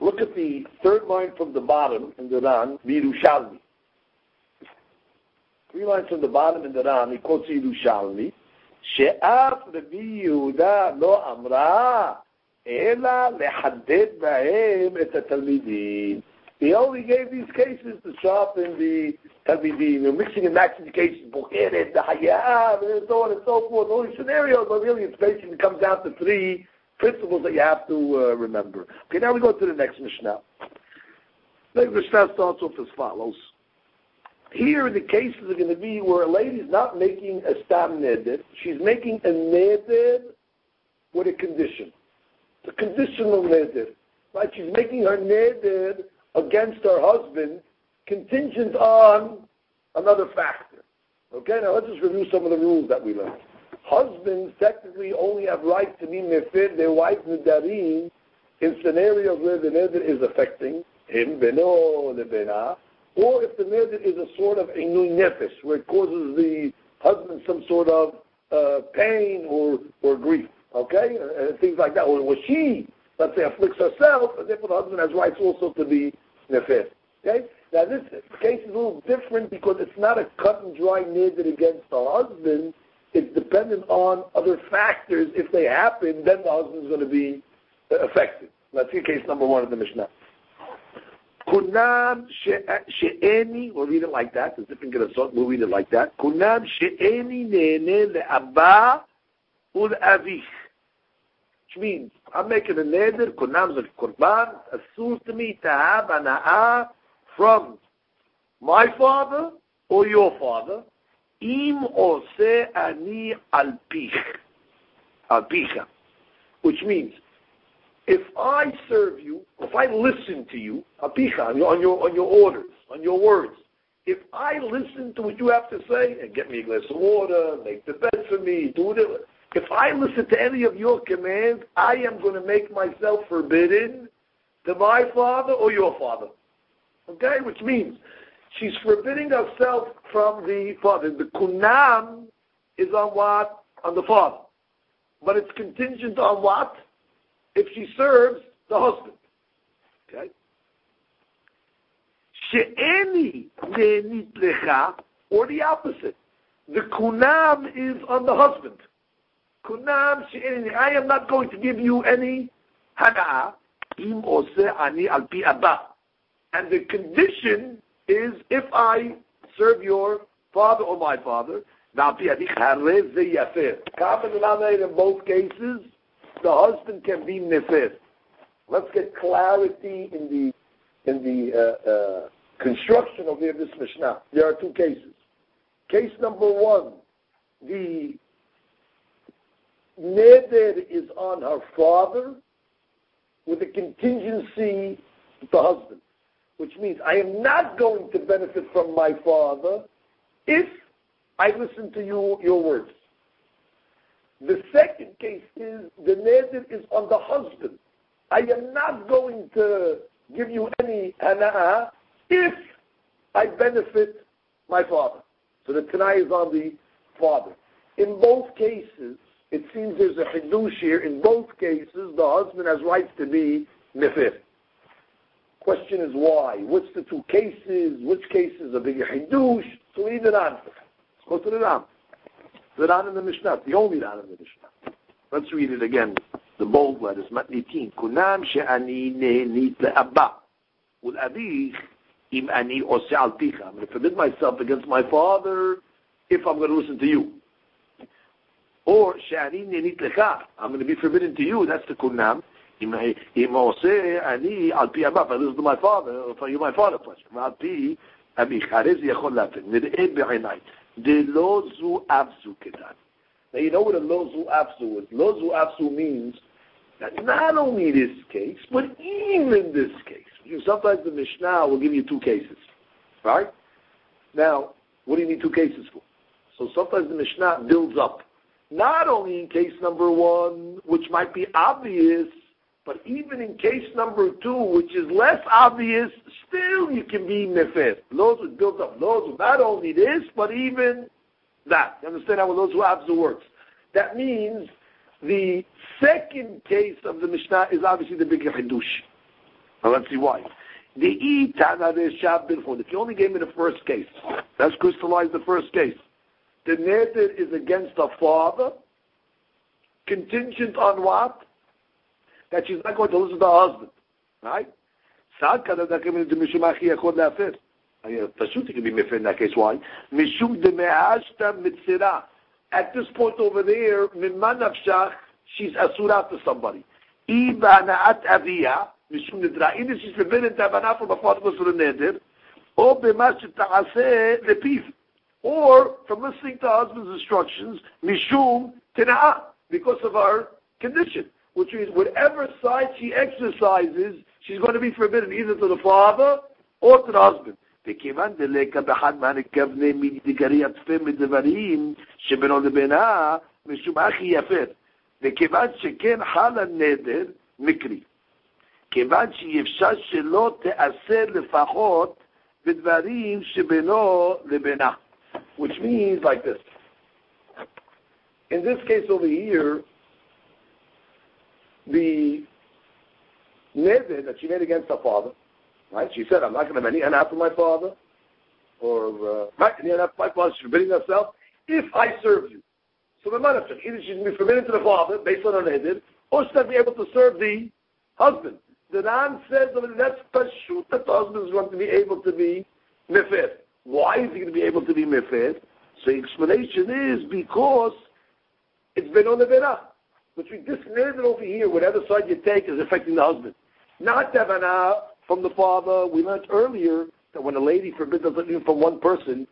Look at the third line from the bottom in the Ran, Yerushalmi. Three lines from the bottom in the Ran, he quotes Yerushalmi. She'af Rabbi Yehuda lo amra, ela lehaded ba'em et ha-talmidim. He only gave these cases to sharpen the talmidim. You're mixing and matching the cases, Bukhiret, the Hayyab, and so on and so forth. All these scenarios, but really it's basically comes down to three principles that you have to uh, remember. Okay, now we go to the next Mishnah. The next Mishnah starts off as follows. Here the cases are going to be where a lady is not making a stam neder. She's making a neder with a condition. It's a conditional neder. Right? She's making her neder against her husband contingent on another factor. Okay, now let's just review some of the rules that we learned. Husbands technically only have rights to be mefir their wife nedarim in scenarios where the neder is affecting him, beno lebena, or if the neder is a sort of inui nefesh, where it causes the husband some sort of uh, pain or, or grief, okay, and, and things like that. Or, or she, let's say, afflicts herself, and therefore the husband has rights also to be mefir. Okay. Now this case is a little different because it's not a cut and dry neder against the husband. It's dependent on other factors. If they happen, then the husband is going to be affected. Let's see case number one of the Mishnah. Kunam she'eni, we'll read it like that. It's different than a sort, we'll read it like that. Kunam she'eni ne'ene le'abba ul'avich. Which means, I'm making a neder, kunam zul kurban, asur to me ta'ab ana'ah from my father or your father. Im ose ani alpich, alpicha, which means if I serve you, if I listen to you, alpicha on your on your on your orders, on your words. If I listen to what you have to say and get me a glass of water, make the bed for me, do it. If I listen to any of your commands, I am going to make myself forbidden to my father or your father. Okay, which means. She's forbidding herself from the father. The kunam is on what? On the father. But it's contingent on what? If she serves the husband. Okay? She'eni ne'enit lecha, or the opposite. The kunam is on the husband. Kunam she'eni, I am not going to give you any hana'ah. Im oseh ani al pi abba. And the condition is if I serve your father or my father, common denominator in both cases, the husband can be nefir. Let's get clarity in the in the uh, uh, construction of this Mishnah. There are two cases. Case number one, the neder is on her father with a contingency with the husband. Which means I am not going to benefit from my father if I listen to you, your words. The second case is the neder is on the husband. I am not going to give you any hana'ah if I benefit my father. So the tanai is on the father. In both cases, it seems there's a chidush here. In both cases, the husband has rights to be mifir. Question is why? What's the two cases? Which case is a bigger chidush? So we need the Ran. Let's go to the Ran. The Ran in the Mishnah, the only Ran in the Mishnah. Let's read it again. The bold letters. Matnitin. Kunam she'ani nehenit le'abba. Ul'abich im ani oseh al picha. I'm going to forbid myself against my father if I'm going to listen to you. Or she'ani nehenit lecha. I'm going to be forbidden to you. That's the kunam. Im oseh ani al pi abba. If I listen to my father, or if I hear my father question. Al pi abich. Harez yechol lafin. Nir'eh be'inai. De lo zu avzu kedan. Now you know what a lozu afzu is. Lozu afzu means that not only this case, but even this case. Because sometimes the Mishnah will give you two cases. Right? Now, what do you need two cases for? So sometimes the Mishnah builds up. Not only in case number one, which might be obvious, but even in case number two, which is less obvious, still you can be nefes. Lozu builds up. Lozu, not only this, but even that. You understand how those who abzu works? That means the second case of the Mishnah is obviously the bigger Hiddush. Now let's see why. If you only gave me the first case, let's crystallize the first case. The neder is against the father, contingent on what? That she's not going to listen to her husband. Right? Pashut, it can be mefer in that case. Why? Mishum de me'ashta mitzira. At this point over there, mimman nafshach, she's asura to somebody. Iba na'at aviyah, mishum nidra. Either she's forbidden to have an afro before the Muslim neder, or b'ma she'ta'aseh lepiv. Or from listening to her husband's instructions, mishum tena'ah, because of her condition. Which means whatever side she exercises, she's going to be forbidden either to the father or to the husband. וכיוון דלקה בחד מהנקבנה מדגרי עצפה מדברים שבינו לבינה משום הכי יפר. וכיוון שכן חל הנדר מקרי. כיוון שיבשה שלא תעשה לפחות בדברים שבינו לבינה. Which means like this. In this case over here, the neder that she made against her father, right? She said, I'm not going to have any anaf for my father, or uh, not any anaf for my father. She's forbidding herself if I serve you. So the mother said, either she's going to be forbidden to the father based on her neder, or she's not be able to serve the husband. The Ran says, I mean, that's pashut that the husband is going to be able to be mefer. Why is he going to be able to be mefer? So the explanation is because it's beno leberah, which means this neder over here, whatever side you take, is affecting the husband. Not devanah from the father. We learned earlier that when a lady forbids us even from one person,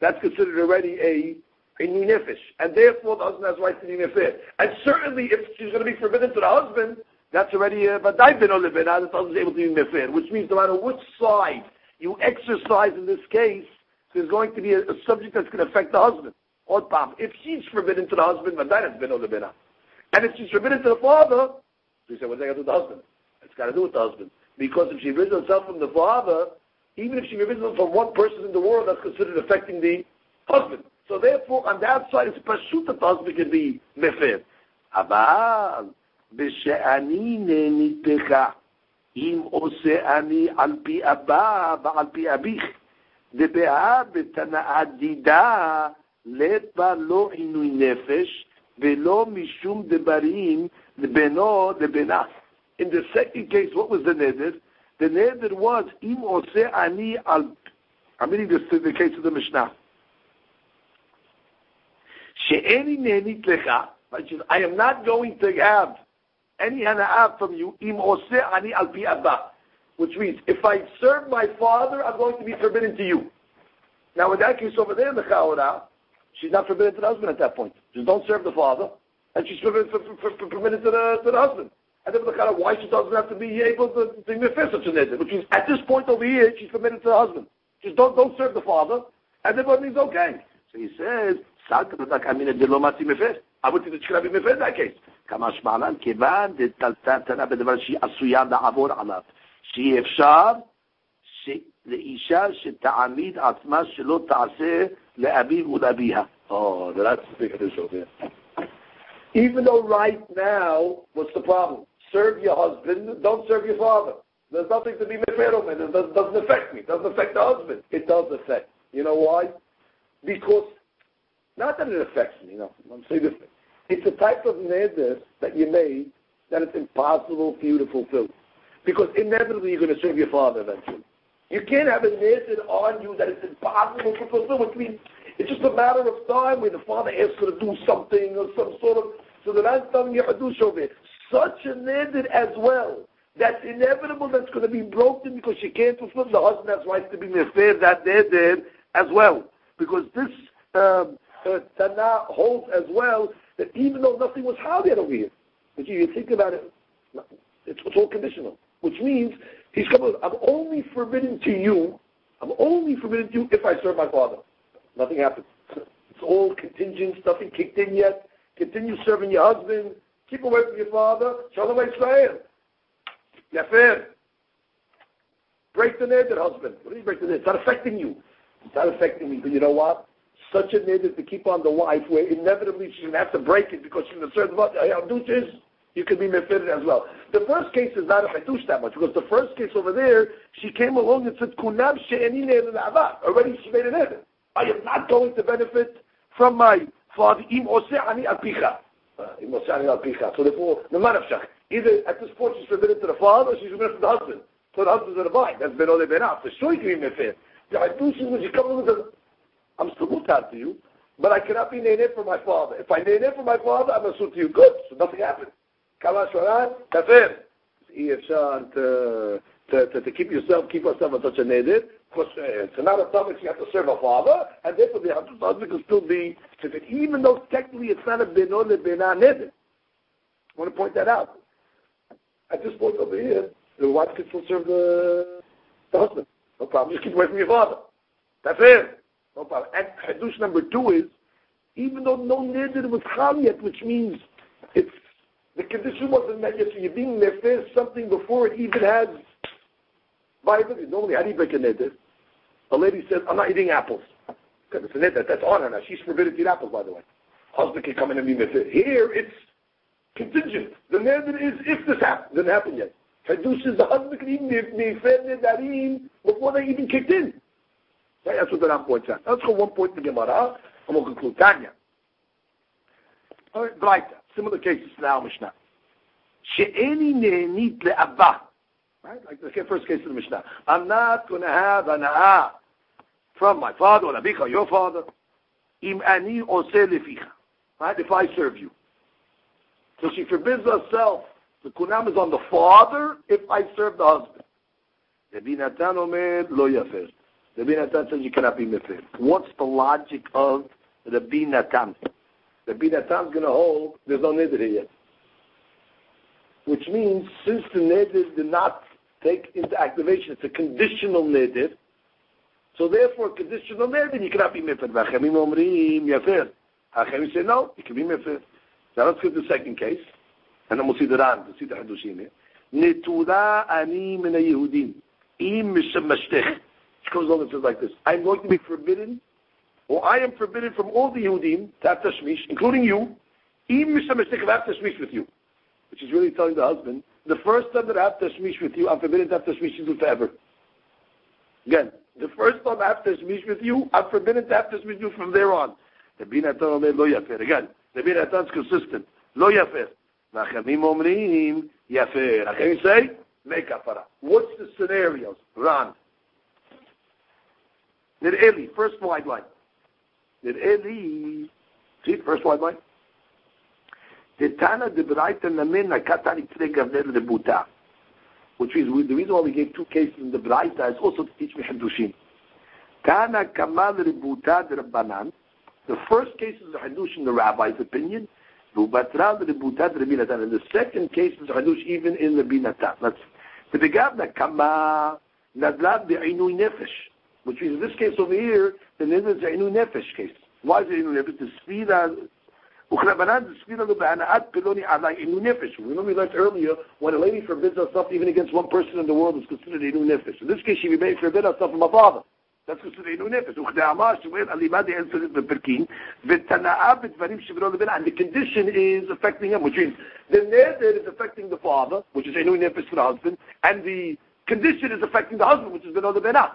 that's considered already a, a nefesh, and therefore the husband has right to be nefesh. And certainly, if she's going to be forbidden to the husband, that's already a badai ben olivin. The husband is able to be nefesh, which means no matter which side you exercise in this case, there's going to be a, a subject that's going to affect the husband. Or if she's forbidden to the husband, badai has ben olivin. And if she's forbidden to the father, so you say, what's that got to do with the husband? It's got to do with the husband. Because if she forbids herself from the father, even if she forbids herself from one person in the world, that's considered affecting the husband. So therefore, on the outside, it's pashut that the husband can be mefer. Aval b'she'ani ne'nitecha im ose'ani al pi abba ba'al pi abich debe'a betana'adida le'ba lo inui nefesh ve'lo mishum debarim beno debenah. In the second case, what was the neder? The neder was, im oseh ani al... I'm reading this in the case of the Mishnah. She'eni ne'enit lecha, which is, I am not going to have any hana'ah from you, im oseh ani al pi abba, which means, if I serve my father, I'm going to be forbidden to you. Now, in that case over there, the chaura, she's not forbidden to the husband at that point. She don't serve the father, and she's forbidden, for, for, for, forbidden to, the, to the husband. And then the kind of why she doesn't have to be able to be nefesh such a neder, which means at this point over here she's committed to the husband. Just don't don't serve the father, and then what means okay. So he says, I would think that she could be nefesh in that case. Kamash malan kevan de taltana bedavar she asuya da'avor alav she efshar she leisha she ta'amid atzma she lo ta'aseh le'abiv u'labiha. Oh, that's the big issue there. Even though right now, what's the problem? Serve your husband, don't serve your father. There's nothing to be made of it. It doesn't affect me. It doesn't affect the husband. It does affect. You know why? Because, not that it affects me, you know, I'm saying this. It's a type of neder that you made that it's impossible for you to fulfill. Because inevitably you're going to serve your father eventually. You can't have a neder on you that it's impossible to fulfill, which means it's just a matter of time when the father asks you to do something or some sort of, so that I'm telling you, Hadush over it. Such a neder as well. That's inevitable, that's going to be broken because she can't fulfill. The husband has rights to be mefer that neder as well. Because this um, uh, Tana holds as well that even though nothing was halal over here, but you, you think about it, it's, it's all conditional. Which means, he's coming, I'm only forbidden to you, I'm only forbidden to you if I serve my father. Nothing happens. It's all contingent, nothing kicked in yet. Continue serving your husband, keep away from your father, Shalom Israel. Yafir. Break the neder, husband. What do you break the neder? It's not affecting you. It's not affecting me. But you know what? Such a neder to keep on the wife where inevitably she's going to have to break it because she's going to serve the mother. You can be mefitted as well. The first case is not a chedush that much because the first case over there, she came along and said, Kunab she'eni neder la'avad. Already she made a neder. I am not going to benefit from my father. Im ose'ani al-picha. Im ose'ani al-picha. So therefore, the man of shach. Either at this point she's submitted to the father or she's submitted to the husband. So the husband's in a bind. That's been all they've been out. So sure you can be mefer. The Hadush is when she comes along and says, I'm still mutar to you, but I cannot be ne'eneh for my father. If I ne'eneh for my father, I'm asur to you. Good. So nothing happened. Kalash Haran, kafir. It's not to keep yourself, keep yourself on such a neder. Because it's not a topic you have to serve a father, and therefore the husband can still be, even though technically it's not a ben'o le'benah neder. I want to point that out. At this point over here, the wife can still serve the, the husband. No problem. Just keep away from your father. That's it. No problem. And Hadush number two is, even though no neder was chal yet, which means it's the condition wasn't met yet, so you're being mefer something before it even has viability. Normally, how do you break a neder? A lady says, I'm not eating apples. Because it's a neder. That's on her now. She's forbidden to eat apples, by the way. Husband can come in and be mefer. Here, it's contingent. The neder is if this happens. Didn't happen yet. Hadush is the husband can even mefer nedarim before they even kicked in. Right? That's what the Ram points out. Let's go one point to Gemara, and we'll conclude. Tanya. All right, Braita. Similar cases to our Mishnah. She'eni ne'enit le'abba. Right? Like the first case of the Mishnah. I'm not going to have ana'ah from my father or abicha, your father. Im ani oseh leficha. Right? If I serve you. So she forbids herself. The kunam is on the father if I serve the husband. Rabbi Natan omer lo yafer. Rabbi Natan says you cannot be mefer. What's the logic of Rabbi Natan? Rabbi Natan's going to hold there's no neder here yet. Which means since the neder did not take into activation, it's a conditional neder. So therefore, conditional neder, you cannot be mefer. Hachemim omrim yafer. Hachemim say no, you can be mefer. Now let's go to the second case. And then we'll see the Ran, we'll see the Hadushim here. Netura ani mina Yehudim. Im mishamashtek. She comes along and says like this. I'm going to be forbidden, or I am forbidden from all the Yehudim to have tashmish, including you. Im mishamashtek, if I have tashmish with you. Which is really telling the husband, the first time that I have tashmish with you, I'm forbidden to have tashmish with you forever. Again, the first time I have tashmish with you, I'm forbidden to have tashmish with you from there on. The Bin Atan omer lo yafer. Again, the Bin Atan's consistent. Lo yafer. Nachamim omrim yafer. Nachamim say, make kafara. What's the scenarios? Ran. Nir'eli, first wide line. Nir'eli. See, first wide line. Which means the reason why we gave two cases in the Braita is also to teach me Hadushim. Tana kamal ributa de Rabbanan. The first case is the Hadush in the Rabbi's opinion. And the second case is Hadush even in Rabbi Natan. That's it. Which means in this case over here, the neder is Inu Nefesh case. Why is it Inu Nefesh? The Sfira, Uchrabanat, the Sfira, the Ba'ana'at, Piloni, Alai, Inu Nefesh. We know we learned earlier, when a lady forbids herself even against one person in the world, it's considered Inu Nefesh. In this case, she may forbid herself from her father. That's considered Inu Nefesh. Uchde'amah shemuel alimah de'en solit beperkin v'tana'ah b'tvarim shemuel lebenah. And the condition is affecting him, which means the neder is affecting the father, which is Inu Nefesh for the husband, and the condition is affecting the husband, which is Beno lebenah.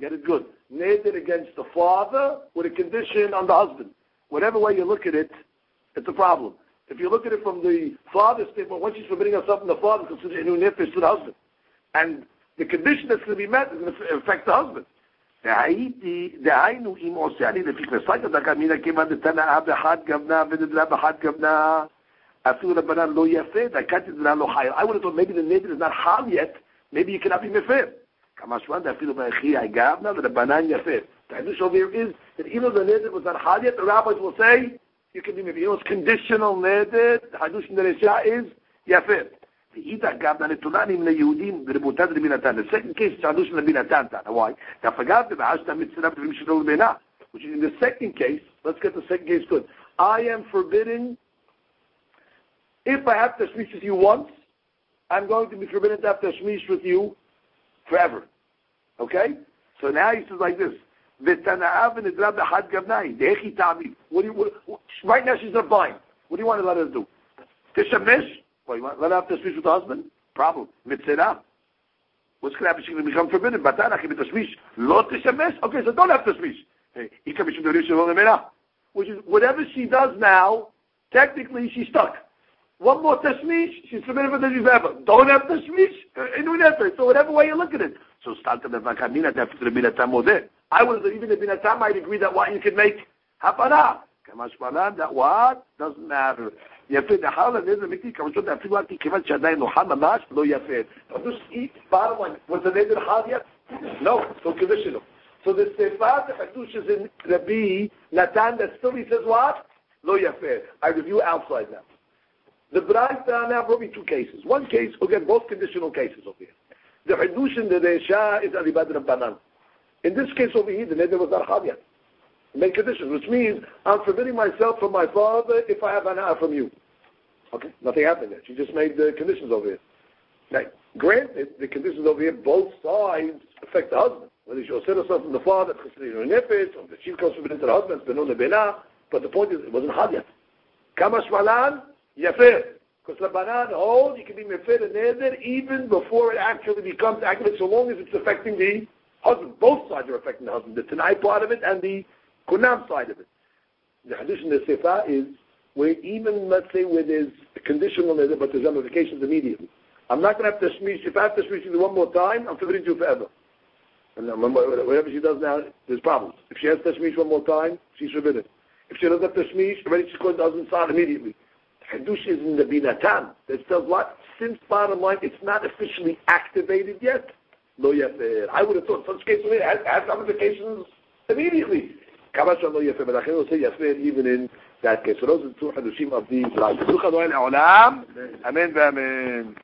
Get it good. Neder against the father with a condition on the husband. Whatever way you look at it, it's a problem. If you look at it from the father's standpoint, once she's forbidding herself from the father, it's considered Inu Nefesh for the husband. And the condition that's going to be met is going to affect the husband. I would have thought maybe the neder is not hal yet. Maybe you cannot be mefer. The idea over here is that even though the neder was not hal yet, the rabbis will say you can be mefer. You know, it's conditional neder. The hadush neresha is yafer. The second case is Hadush Rabbi Natan. Why? Which is in the second case, let's get the second case good. I am forbidden, if I have tashmish with you once, I'm going to be forbidden to have tashmish with you forever. Okay? So now he says like this. What do you, what, right now she's not blind. What do you want to let her do? Tishamish? Well, you want let her have tashmish with the husband? Problem. Mitzera. What's going to happen? She's going to become forbidden. Batana can be tashmish. Lo tishamesh. Okay, so don't have tashmish. Hey, he can be tashmish. Which is, whatever she does now, technically she's stuck. One more tashmish, she's forbidden for tashmish forever. Don't have tashmish. Inu nefesh. So whatever way you look at it. So start to the vakamina to the binatam odeh. I would even the binatam might agree that what you can make hapanah. That what? Doesn't matter. Eat bottom line. Was the neder hal yet? No, so conditional. So the sefat hadush is in Rabbi Natan that still he says what? Lo yafer. I review outside now. The Braita now brought me two cases. One case, again, both conditional cases over here. The hadush in the Reisha is alibad rabbanan. In this case over here, the neder was not hal yet. Make conditions, which means I'm forbidding myself from my father if I have anah from you. Okay, nothing happened there. She just made the conditions over here. Now, granted, the conditions over here, both sides affect the husband. Whether she'll set herself from the father, it's considered nefesh, or the chief comes forbidden to the husband, it's benun benah. But the point is, it wasn't hal yet. Kamash malan yafir, because labanan holds you can be mefir and neder even before it actually becomes active, so long as it's affecting the husband. Both sides are affecting the husband. The tanai part of it and the Kunam side of it. The hadush in the sefa is where even, let's say, where there's a conditional neder, but there's ramifications immediately. I'm not going to have to shmish. If I have to shmish you one more time, I'm forbidding you forever. And whatever she does now, there's problems. If she has to shmish one more time, she's forbidden. If she doesn't have to shmish, already she's going to doesn't start immediately. The hadush is in the binatan. That tells what? Since bottom line, it's not officially activated yet. No, yet. I would have thought such cases has, has ramifications immediately. Even in that case. So those are the two hadushim of the Amen.